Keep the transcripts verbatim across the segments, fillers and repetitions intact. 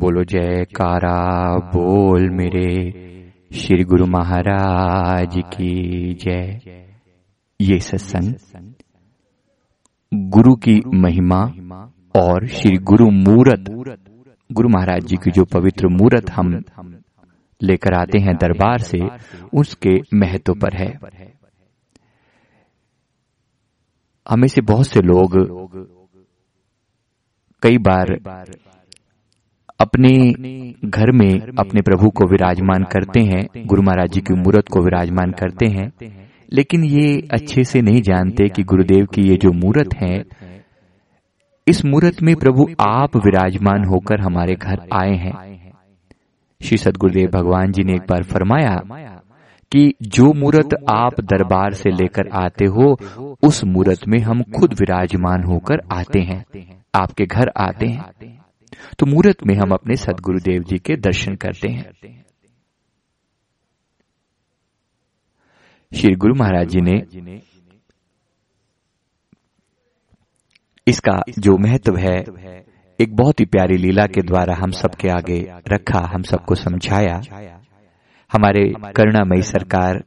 बोलो जयकारा, बोल मेरे श्री गुरु महाराज की जय। ये सत्संग गुरु की महिमा और श्री गुरु मूरत, गुरु महाराज जी की जो पवित्र मूरत हम लेकर आते हैं दरबार से, उसके महत्व पर है। हमें से बहुत से लोग कई बार अपने घर में अपने प्रभु को विराजमान करते हैं, गुरु महाराज जी की मूरत को विराजमान करते हैं, लेकिन ये अच्छे से नहीं जानते कि गुरुदेव की ये जो मूरत है, इस मूरत में प्रभु आप विराजमान होकर हमारे घर आए हैं। श्री सद्गुरुदेव भगवान जी ने एक बार फरमाया कि जो मूरत आप दरबार से लेकर आते हो, उस मूरत में हम खुद विराजमान होकर आते हैं, आपके घर आते हैं। तो मूरत में हम अपने सद्गुरुदेव जी के दर्शन करते हैं। श्री गुरु महाराज जी ने इसका जो महत्व है, एक बहुत ही प्यारी लीला के द्वारा हम सबके आगे रखा, हम सबको समझाया। हमारे करुणामयी सरकार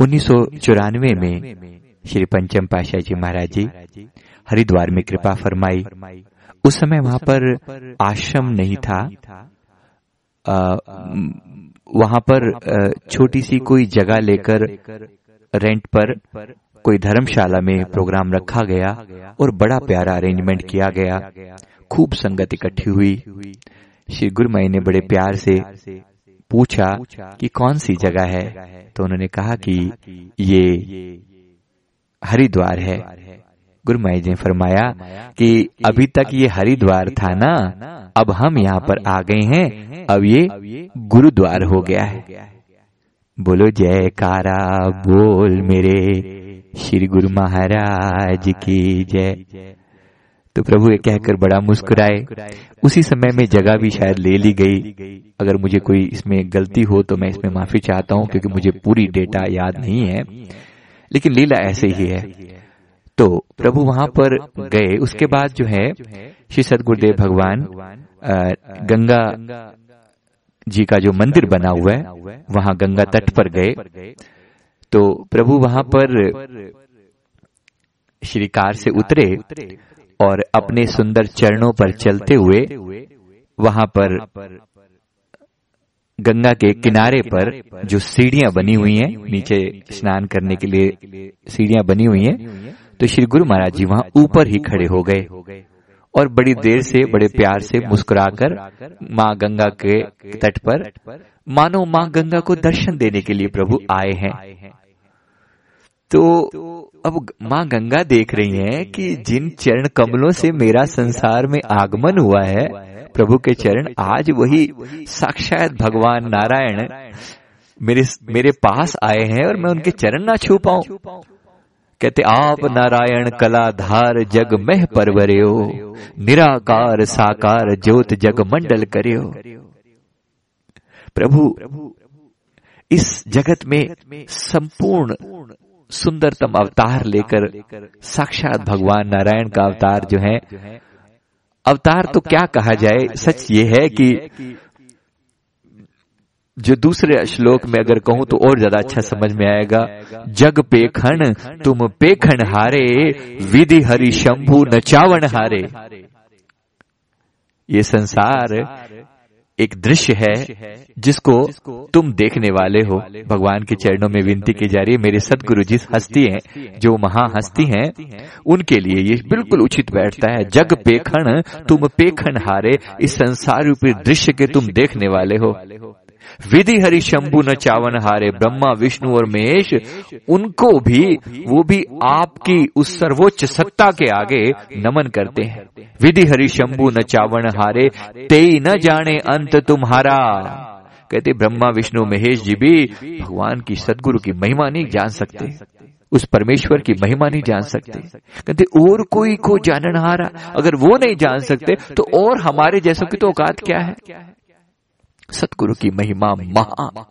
उन्नीस सौ चौरानवे में श्री पंचम पाशाह जी महाराज जी हरिद्वार में कृपा फरमाई। उस समय वहाँ पर आश्रम नहीं था, वहाँ पर छोटी सी कोई जगह लेकर रेंट पर कोई धर्मशाला में प्रोग्राम रखा गया और बड़ा प्यारा अरेंजमेंट किया गया। खूब संगत इकट्ठी हुई। श्री गुरुमय ने बड़े प्यार से पूछा कि कौन सी जगह है, तो उन्होंने कहा कि ये हरिद्वार है। गुरुमय जी ने फरमाया कि अभी तक ये हरिद्वार था ना, अब हम यहाँ पर आ गए हैं, अब ये गुरुद्वार हो गया है। बोलो जयकारा, बोल मेरे श्री गुरु महाराज की जय। तो प्रभु ये कहकर बड़ा मुस्कुराए। उसी समय में जगह भी शायद ले ली गई। अगर मुझे कोई इसमें गलती हो तो मैं इसमें माफी चाहता हूँ, क्योंकि मुझे पूरी डेटा याद नहीं है, लेकिन लीला ऐसे ही है। तो प्रभु वहाँ पर गए। उसके बाद जो है श्री सतगुरुदेव भगवान, गंगा जी का जो मंदिर बना हुआ है, वहाँ गंगा तट पर गए। तो प्रभु वहाँ पर श्री कार से उतरे और अपने सुंदर चरणों पर चलते हुए वहाँ पर गंगा के किनारे पर जो सीढ़ियां बनी हुई हैं, नीचे स्नान करने के लिए सीढ़ियां बनी हुई हैं, तो श्री गुरु महाराज जी वहाँ ऊपर ही खड़े हो गए और बड़ी देर से बड़े प्यार से मुस्कुराकर माँ गंगा के तट पर, मानो माँ गंगा को दर्शन देने के लिए प्रभु आए हैं। तो अब माँ गंगा देख रही हैं कि जिन चरण कमलों से मेरा संसार में आगमन हुआ है, प्रभु के चरण आज वही साक्षात भगवान नारायण मेरे मेरे पास आए हैं और मैं उनके चरण ना छू पाऊं। कहते आप नारायण कलाधार जग मह परवरेओ, निराकार साकार ज्योत जग मंडल करेओ। प्रभु इस जगत में संपूर्ण सुंदरतम अवतार लेकर, साक्षात भगवान नारायण का अवतार जो है, अवतार तो क्या कहा जाए, सच ये है कि जो दूसरे श्लोक में अगर कहूँ तो और ज्यादा अच्छा समझ में आएगा। जग पेखण तुम पेखण हारे, विधि हरि शंभु नचावन हारे। ये संसार एक दृश्य है जिसको तुम देखने वाले हो। भगवान के चरणों में विनती की जा रही है, मेरे सदगुरु जिस हस्ती हैं, जो महाहस्ती हैं, उनके लिए ये बिल्कुल उचित बैठता है। जग पेखण तुम पेखण हारे, इस संसार रूपी दृश्य के तुम देखने वाले हो। विधि हरि शंभु न चावन हारे, ब्रह्मा विष्णु और महेश, उनको भी, वो भी आपकी उस सर्वोच्च सत्ता के आगे नमन करते हैं। विधि हरि शंभु न चावन हारे, तेई न जाने अंत तुम्हारा। कहते ब्रह्मा विष्णु महेश जी भी भगवान की, सदगुरु की महिमा नहीं जान सकते, उस परमेश्वर की महिमा नहीं जान सकते। कहते और कोई को जाननहारा, अगर वो नहीं जान सकते तो और हमारे जैसों की तो औकात क्या है। सतगुरु की महिमा महान,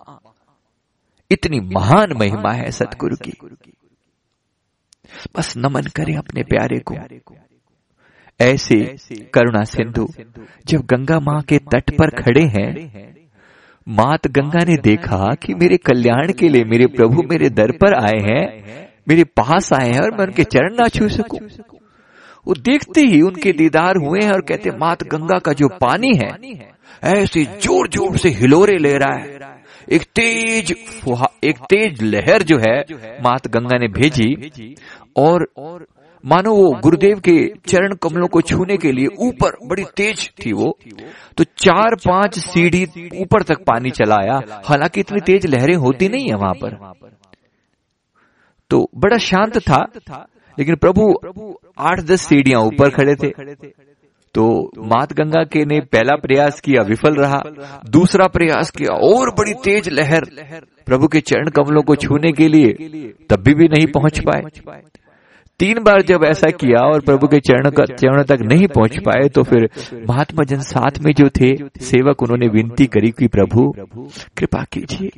इतनी महान महिमा है सतगुरु की। बस नमन करें अपने प्यारे को, ऐसे करुणा सिंधु जब गंगा माँ के तट पर खड़े हैं, मात गंगा ने देखा कि मेरे कल्याण के लिए मेरे प्रभु मेरे दर पर आए हैं, मेरे पास आए हैं और मैं उनके चरण ना छू सकूं। वो देखते ही उनके दीदार हुए हैं और कहते मात गंगा का जो पानी है ऐसे जोर जोर से हिलोरे ले रहा है। एक तेज एक तेज लहर जो है मात गंगा ने भेजी और मानो वो गुरुदेव के चरण कमलों को छूने के लिए ऊपर, बड़ी तेज थी वो, तो चार पांच सीढ़ी ऊपर तक पानी चला आया। हालांकि इतनी तेज लहरें होती नहीं है वहां पर, तो बड़ा शांत था, लेकिन प्रभु आठ दस सीढ़ियां ऊपर खड़े थे। तो मात गंगा के ने पहला प्रयास किया, विफल रहा। दूसरा प्रयास किया और बड़ी तेज लहर प्रभु के चरण कमलों को छूने के लिए, तब भी, भी नहीं पहुंच पाए। तीन बार जब ऐसा किया और प्रभु के चरण का चरण तक नहीं पहुंच पाए, तो फिर महात्मा जन साथ में जो थे सेवक, उन्होंने विनती करी कि प्रभु कृपा कीजिए,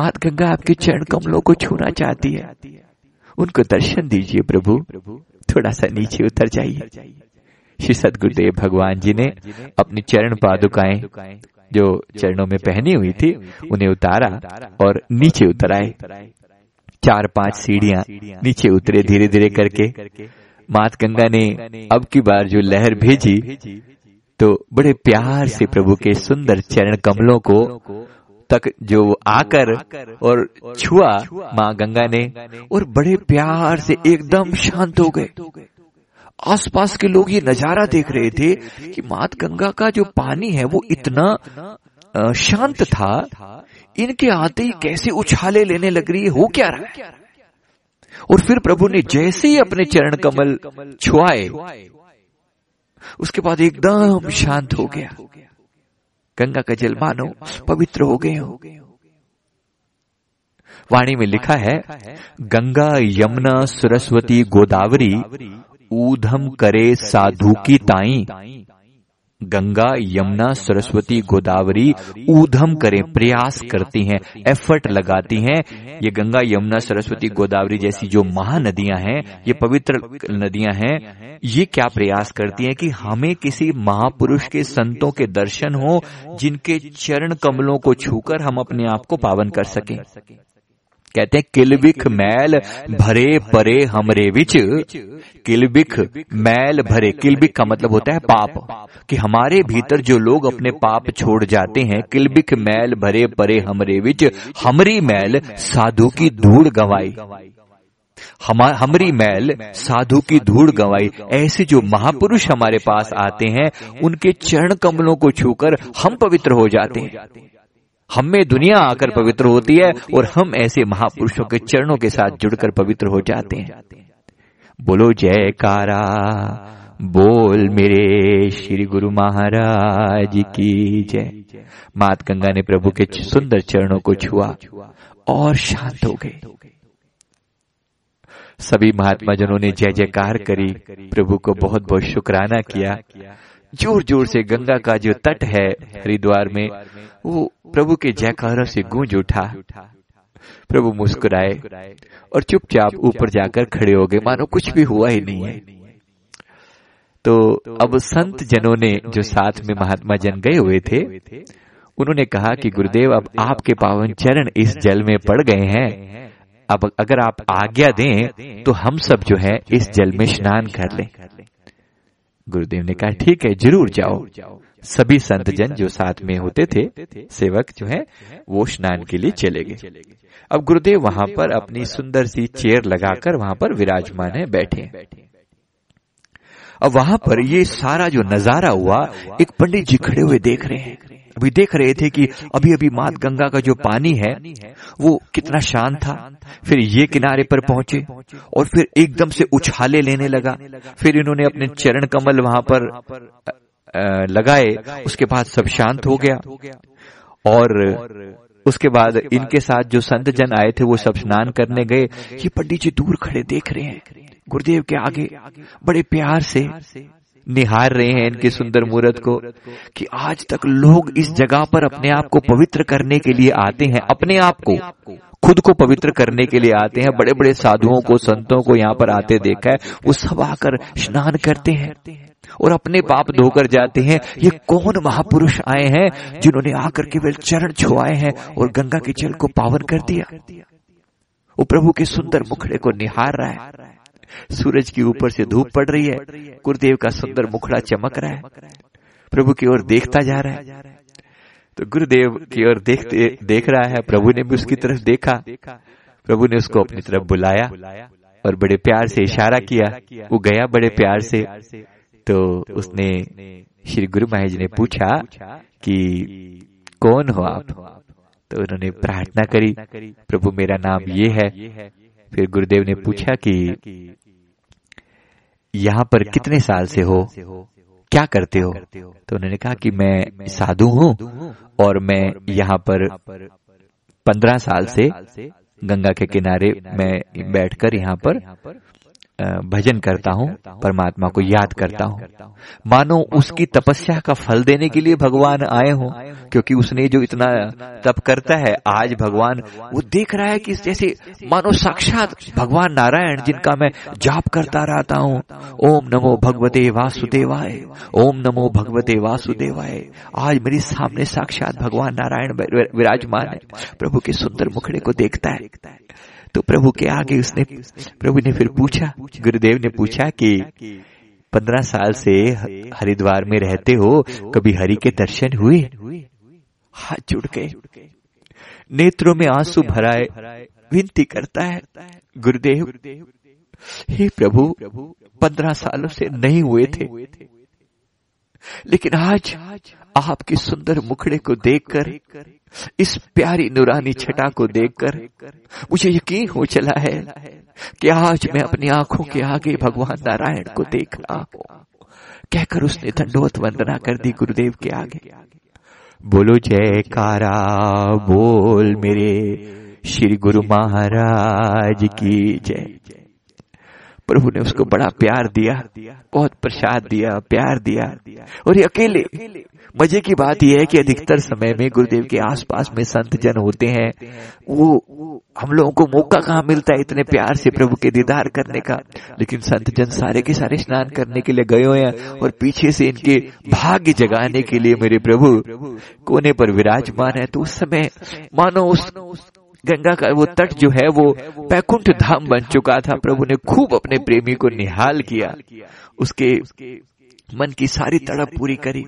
मात गंगा आपके चरण कमलों को छूना चाहती है, उनको दर्शन दीजिए प्रभु, थोड़ा सा नीचे उतर जाइए। श्री सद्गुरुदेव भगवान जी ने अपनी चरण पादुकाएं जो चरणों में पहनी हुई थी उन्हें उतारा और नीचे उतर आए। चार पांच सीढ़ियां नीचे उतरे धीरे धीरे करके। मात गंगा ने अब की बार जो लहर भेजी तो बड़े प्यार से प्रभु के सुंदर चरण कमलों को तक जो आकर और छुआ माँ गंगा ने, और बड़े प्यार से एकदम शांत हो गए। आसपास के लोग ये नजारा देख रहे थे कि मात गंगा का जो पानी है वो इतना शांत था, इनके आते ही कैसे उछाले लेने लग रही है, हो क्या रहा है। और फिर प्रभु ने जैसे ही अपने चरण कमल छुआए, उसके बाद एकदम शांत हो गया। गंगा का जल मानो पवित्र हो गए हो। वाणी में लिखा है, गंगा यमुना सरस्वती गोदावरी ऊधम करे साधु की ताई। गंगा यमुना सरस्वती गोदावरी ऊधम करे, प्रयास करती हैं, एफर्ट लगाती हैं। ये गंगा यमुना सरस्वती गोदावरी जैसी जो महानदियां हैं, ये पवित्र नदियां हैं, ये क्या प्रयास करती हैं कि हमें किसी महापुरुष के, संतों के दर्शन हो, जिनके चरण कमलों को छूकर हम अपने आप को पावन कर सकें। कहते हैं किलबिख मैल भरे परे हमरे विच, किलबिख मैल भरे, किलबिख का मतलब होता है पाप, कि हमारे भीतर जो लोग अपने पाप छोड़ जाते हैं, किलबिख मैल भरे परे हमरे विच, हमरी मैल साधु की धूड़ गवाई, हम हमरी मैल साधु की धूड़ गवाई। ऐसे जो महापुरुष हमारे पास आते हैं, उनके चरण कमलों को छूकर हम पवित्र हो जाते हैं। हम में दुनिया आकर पवित्र होती है और हम ऐसे महापुरुषों के चरणों के साथ जुड़कर पवित्र हो जाते हैं। बोलो जयकारा, बोल मेरे श्री गुरु महाराज की जय। मात गंगा ने प्रभु के सुंदर चरणों को छुआ और शांत हो गए। सभी महात्मा जनों ने जय जयकार करी, प्रभु को बहुत बहुत शुक्राना किया। जोर जोर से गंगा का जो तट है हरिद्वार में, वो प्रभु के जयकारों से गूंज उठा। प्रभु मुस्कुराए और चुपचाप ऊपर जाकर खड़े हो गए, मानो कुछ भी हुआ ही नहीं है। तो अब संत जनों ने, जो साथ में महात्मा जन गए हुए थे, उन्होंने कहा कि गुरुदेव, अब आपके पावन चरण इस जल में पड़ गए हैं, अब अगर आप आज्ञा दें तो हम सब जो है इस जल में स्नान कर लें। गुरुदेव ने कहा ठीक है, जरूर जाओ। सभी संत जन जो साथ में होते थे, सेवक जो है, वो स्नान के लिए चले गए। अब गुरुदेव वहां पर अपनी सुंदर सी चेयर लगाकर वहां पर विराजमान है, बैठे। अब वहां पर ये सारा जो नजारा हुआ, एक पंडित जी खड़े हुए देख रहे हैं। अभी देख रहे थे कि अभी अभी मात गंगा का जो पानी है वो कितना शांत था, फिर ये किनारे पर पहुंचे और फिर एकदम से उछाले लेने लगा। फिर इन्होंने अपने चरण कमल वहां पर लगाए, उसके बाद सब शांत हो गया। और उसके बाद इनके साथ जो संत जन आए थे वो सब स्नान करने गए। ये पंडित जी दूर खड़े देख रहे हैं, गुरुदेव के आगे बड़े प्यार से निहार रहे हैं इनके सुंदर मूर्त को कि आज तक लोग इस जगह पर अपने आप को पवित्र करने के लिए आते हैं, अपने आप को खुद को पवित्र करने के लिए आते हैं। बड़े बड़े साधुओं को, संतों को यहाँ पर आते देखा है, वो सब आकर स्नान करते हैं और अपने पाप धोकर जाते हैं। ये कौन महापुरुष आए हैं जिन्होंने आकर केवल चरण छुआए हैं और गंगा के जल को पावन कर दिया। वो प्रभु के सुंदर मुखड़े को निहार रहा है, सूरज के ऊपर से धूप पड़ रही है, गुरुदेव का सुंदर मुखड़ा चमक रहा है, प्रभु की ओर देखता जा रहा है। तो गुरुदेव की ओर देखते देख रहा है, प्रभु ने भी उसकी तरफ देखा, प्रभु ने उसको अपनी तरफ बुलाया और बड़े प्यार से इशारा किया, वो गया बड़े प्यार से। तो उसने, श्री गुरु महाराज ने पूछा कि कौन हो आप? तो उन्होंने प्रार्थना करी, प्रभु मेरा नाम ये है। फिर गुरुदेव ने पूछा कि यहाँ पर कितने साल से हो, क्या करते हो? तो उन्होंने कहा कि मैं साधु हूँ और मैं यहाँ पर पंद्रह साल से गंगा के किनारे मैं बैठकर यहाँ पर भजन करता हूँ, परमात्मा को याद करता हूँ। मानो उसकी तपस्या का फल देने के लिए भगवान आए हों, क्योंकि उसने जो इतना तप करता है, आज भगवान वो देख रहा है कि जैसे मानो साक्षात भगवान नारायण, जिनका मैं जाप करता रहता हूँ, ओम नमो भगवते वासुदेवाय, ओम नमो भगवते वासुदेवाय, आज मेरे सामने साक्षात भगवान नारायण विराजमान है। प्रभु के सुंदर मुखड़े को देखता है। तो प्रभु के आगे उसने, प्रभु ने फिर पूछा, गुरुदेव ने पूछा कि पंद्रह साल से हरिद्वार में रहते हो, कभी हरि के दर्शन हुए? हाथ जुड़ गए, नेत्रों में आंसू भराए विनती करता है, गुरुदेव हे प्रभु, पंद्रह सालों से नहीं हुए थे, लेकिन आज आपके सुंदर मुखड़े को देखकर, इस प्यारी नूरानी छटा को देखकर मुझे यकीन हो चला है कि आज मैं अपनी आंखों के आगे भगवान नारायण को देख रहा हूँ, कहकर उसने दंडोत वंदना कर दी गुरुदेव के आगे। बोलो जयकारा, बोल मेरे श्री गुरु महाराज की जय। प्रभु ने उसको बड़ा प्यार दिया, बहुत प्रसाद दिया, प्यार दिया। और ये अकेले, मजे की बात यह है कि अधिकतर समय में गुरुदेव के आसपास में संत जन होते हैं, वो हम लोगों को मौका कहाँ मिलता है इतने प्यार से प्रभु के दीदार करने का। लेकिन संत जन सारे के सारे स्नान करने के लिए गए हुए हैं और पीछे से इनके भाग्य जगाने के लिए मेरे प्रभु कोने पर विराजमान है। तो उस समय मानो उस गंगा का वो तट जो है वो वैकुंठ धाम बन चुका था। प्रभु ने खूब अपने प्रेमी को निहाल किया, उसके मन की सारी तड़प पूरी करी।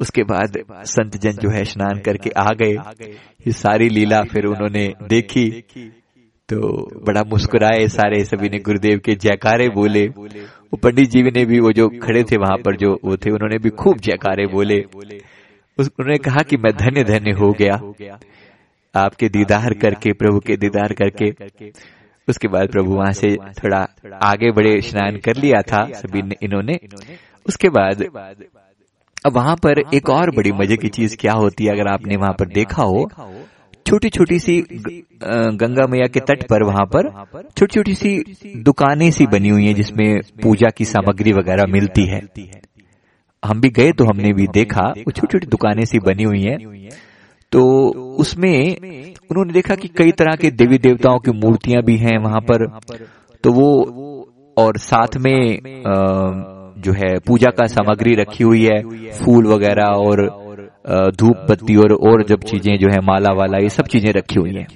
उसके बाद संत जन जो है स्नान करके आ गए। ये सारी लीला फिर उन्होंने देखी तो बड़ा मुस्कुराए सारे, सभी ने गुरुदेव के जयकारे बोले। वो पंडित जी ने भी, वो जो खड़े थे वहां पर जो वो थे, उन्होंने भी खूब जयकारे बोले। उन्होंने कहा कि मैं धन्य धन्य हो गया आपके दीदार करके, प्रभु के दीदार करके। उसके बाद प्रभु वहां से थोड़ा आगे बढ़े, स्नान कर लिया था सभी ने इन्होंने। उसके बाद अब वहां पर एक और बड़ी मजे की चीज क्या होती है, अगर आपने वहां पर देखा हो, छोटी छोटी सी गंगा मैया के तट पर वहां पर छोटी छोटी सी दुकानें सी बनी हुई हैं जिसमें पूजा की सामग्री वगैरह मिलती है। हम भी गए तो हमने भी देखा, वो छोटी छोटी दुकानें सी बनी हुई हैं। तो उसमें उन्होंने देखा कि कई तरह के देवी देवताओं की मूर्तियां भी हैं वहां पर। तो वो और साथ में जो है पूजा का सामग्री रखी हुई है, फूल वगैरह और धूप बत्ती और और जब चीजें जो है माला वाला, ये सब चीजें रखी हुई हैं।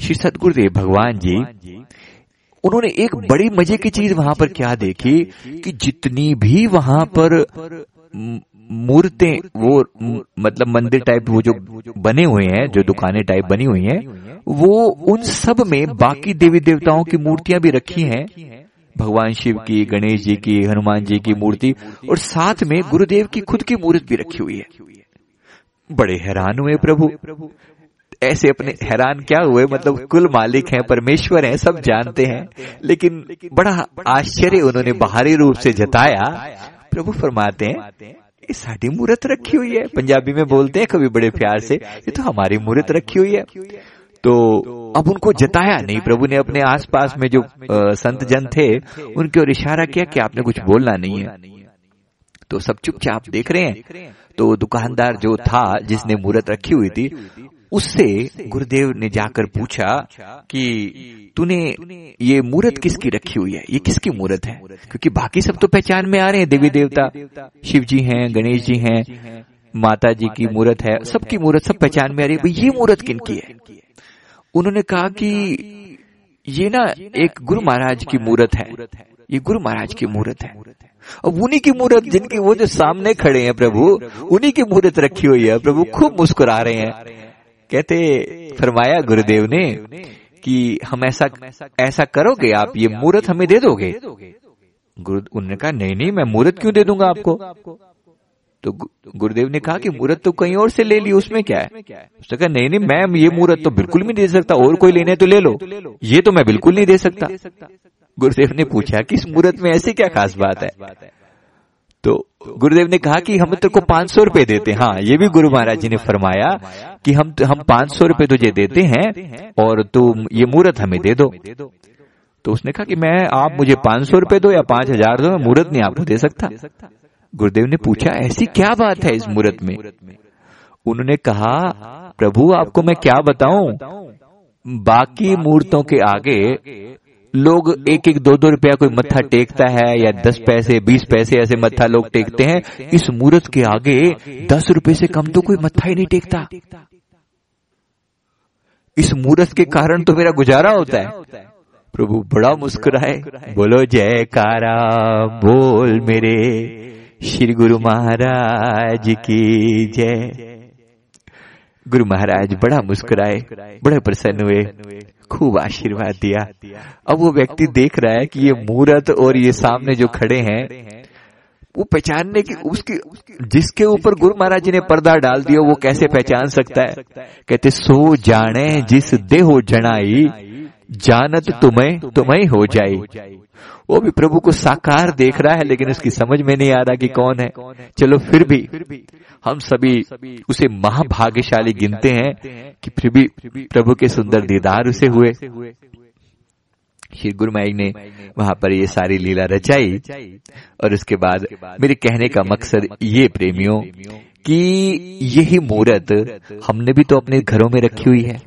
श्री सतगुरुदेव भगवान जी, उन्होंने एक बड़ी मजे की चीज वहां पर क्या देखी कि जितनी भी वहां पर मूर्तें, वो मतलब मंदिर टाइप वो जो बने हुए हैं, जो दुकानें टाइप बनी हुई हैं, वो उन सब में बाकी देवी देवताओं की मूर्तियां भी रखी हैं, भगवान शिव की, गणेश जी की, हनुमान जी की मूर्ति, और साथ में गुरुदेव की खुद की मूर्ति भी रखी हुई है। बड़े हैरान हुए प्रभु, ऐसे अपने हैरान क्या हुए, मतलब कुल मालिक हैं, परमेश्वर हैं, सब जानते हैं, लेकिन बड़ा आश्चर्य उन्होंने बाहरी रूप से जताया। प्रभु फरमाते हैं साड़ी मूर्त रखी हुई है, पंजाबी में बोलते हैं कभी बड़े प्यार से, ये तो हमारी मूर्त रखी हुई है। तो अब उनको जताया नहीं, प्रभु ने अपने आसपास में जो संत जन थे उनके ओर इशारा किया कि आपने कुछ बोलना नहीं है। तो सब चुपचाप देख रहे हैं। तो दुकानदार जो था जिसने मूर्त रखी हुई थी उससे गुरुदेव ने जाकर पूछा कि तूने ये मूर्त किसकी रखी हुई है, ये किसकी मूर्त है, क्योंकि बाकी सब तो पहचान में आ रहे हैं, देवी देवता शिव जी हैं, गणेश जी हैं, माता जी की मूर्त है, सबकी मूर्त सब पहचान में आ रही है, भाई ये मूर्त किनकी है। उन्होंने कहा कि ये ना एक गुरु महाराज की मूर्त है, ये गुरु महाराज की मूर्त है। अब उन्हीं की मूर्त जिनकी वो जो सामने खड़े हैं प्रभु, उन्हीं की मूर्त रखी हुई है। प्रभु खूब मुस्कुरा रहे हैं। कहते फरमाया गुरुदेव ने कि हम ऐसा ऐसा करोगे, आप ये मूर्त हमें दे दोगे। गुरु उन्होंने कहा नहीं नहीं, मैं मूर्त क्यों दे दूंगा आपको। तो गुरुदेव ने कहा कि मूर्त तो कहीं और से ले ली, उसमें क्या है। उसने कहा नहीं नहीं, मैं ये मूर्त तो बिल्कुल नहीं दे सकता, और कोई लेने तो ले लो, ये तो मैं बिल्कुल नहीं दे सकता। गुरुदेव ने पूछा कि इस मूर्त में ऐसी क्या खास बात है। तो गुरुदेव ने कहा कि हम तेरे को पांच सौ रूपये देते हैं। हाँ, ये भी गुरु महाराज जी ने फरमाया कि हम हम पांच सौ रूपये तुझे देते हैं और तुम ये मूर्त हमें दे दो। तो उसने कहा कि मैं आप मुझे पांच सौ रूपये दो या पांच हजार दो, मैं मूर्त नहीं आपको दे सकता। गुरुदेव ने पूछा ऐसी क्या बात है इस मूर्त में। उन्होंने कहा प्रभु आपको मैं क्या बताऊं, बाकी मूर्तों के आगे लोग एक एक दो दो रुपया कोई मत्था टेकता है, या दस पैसे बीस पैसे ऐसे मत्था लोग टेकते हैं, इस मूर्त के आगे दस रुपए से कम तो कोई मत्था ही नहीं टेकता। इस मूर्त के कारण तो मेरा गुजारा होता है। प्रभु बड़ा मुस्कुराए, बोलो जयकारा बोल मेरे श्री गुरु महाराज की जय। गुरु महाराज बड़ा मुस्कुराए, बड़े प्रसन्न हुए, खूब आशीर्वाद दिया। अब वो व्यक्ति देख रहा है कि ये मूर्त और ये सामने जो खड़े हैं, वो पहचानने की उसकी जिसके ऊपर गुरु महाराज जी ने पर्दा डाल दिया वो कैसे पहचान सकता है। कहते सो जाने जिस देहो जनाई, जानत तुम्हें तुम्हें हो जाए। वो भी प्रभु को साकार देख रहा है लेकिन उसकी समझ में नहीं आ रहा कि कौन है। चलो फिर भी हम सभी उसे महाभाग्यशाली गिनते हैं कि फिर भी प्रभु के सुंदर दीदार उसे हुए। श्री गुरुमय ने वहां पर ये सारी लीला रचाई। और उसके बाद मेरे कहने का मकसद ये प्रेमियों कि यही मूर्त हमने भी तो अपने घरों में रखी हुई है,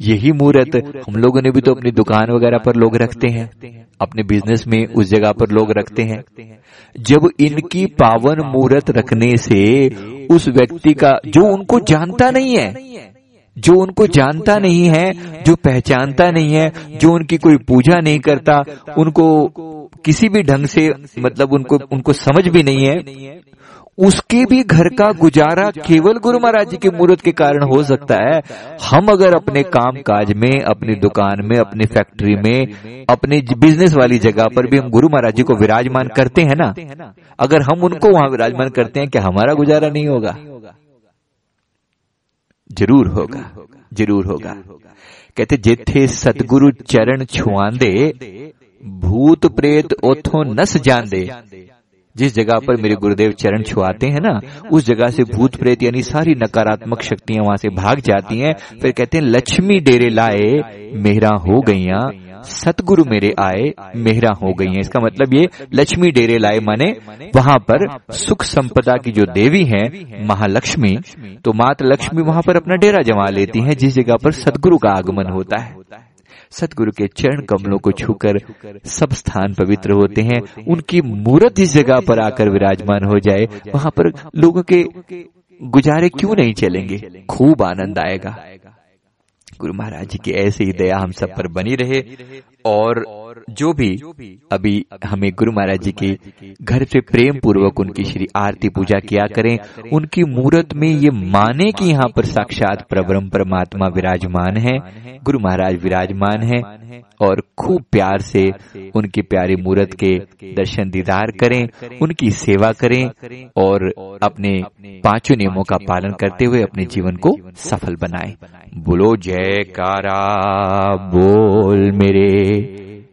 यही मूर्त हम लोगों ने भी तो अपनी दुकान वगैरह पर लोग रखते हैं, अपने बिजनेस में उस जगह पर लोग रखते हैं। जब इनकी पावन मूर्त रखने से उस व्यक्ति का जो उनको जानता नहीं है, जो उनको जानता नहीं है, जो पहचानता नहीं है, जो उनकी कोई पूजा नहीं करता, उनको किसी भी ढंग से मतलब उनको उनको समझ भी नहीं है, उसके भी घर का गुजारा केवल गुरु महाराज जी की मूर्त के कारण हो सकता है। हम अगर अपने काम काज में, अपनी दुकान में, अपनी फैक्ट्री में, अपने बिजनेस वाली जगह पर भी हम गुरु महाराज जी को विराजमान करते हैं ना, अगर हम उनको वहां विराजमान करते हैं, क्या हमारा गुजारा नहीं होगा? जरूर होगा, जरूर होगा। कहते जेथे सतगुरु चरण छुआंदे, भूत प्रेत ओथों नस जांदे। जिस जगह पर मेरे गुरुदेव चरण छुआते हैं ना, उस जगह से भूत प्रेत यानी सारी नकारात्मक शक्तियां वहां से भाग जाती हैं। फिर कहते हैं लक्ष्मी डेरे लाए मेहरा हो गईया, सतगुरु मेरे आए मेहरा हो गईया। इसका मतलब ये लक्ष्मी डेरे लाए माने वहां पर सुख संपदा की जो देवी है महालक्ष्मी, तो माता लक्ष्मी वहां पर अपना डेरा जमा लेती है जिस जगह पर सतगुरु का आगमन होता है। सतगुरु के चरण कमलों को छूकर सब स्थान पवित्र होते हैं। उनकी मूर्त इस जगह पर आकर विराजमान हो जाए, वहां पर लोगों के गुजारे क्यों नहीं चलेंगे? खूब आनंद आएगा। गुरु महाराज जी की ऐसे ही दया हम सब पर बनी रहे। और जो भी अभी हमें गुरु महाराज जी के घर से प्रेम पूर्वक उनकी श्री आरती पूजा किया करें, उनकी मूर्त में ये माने कि यहाँ पर साक्षात परब्रह्म परमात्मा विराजमान है, गुरु महाराज विराजमान है, और खूब प्यार से उनकी प्यारी मूर्त के दर्शन दीदार करें, उनकी सेवा करें और अपने पांचों नियमों का पालन करते हुए अपने जीवन को सफल बनाएं। बोलो जयकारा बोल मेरे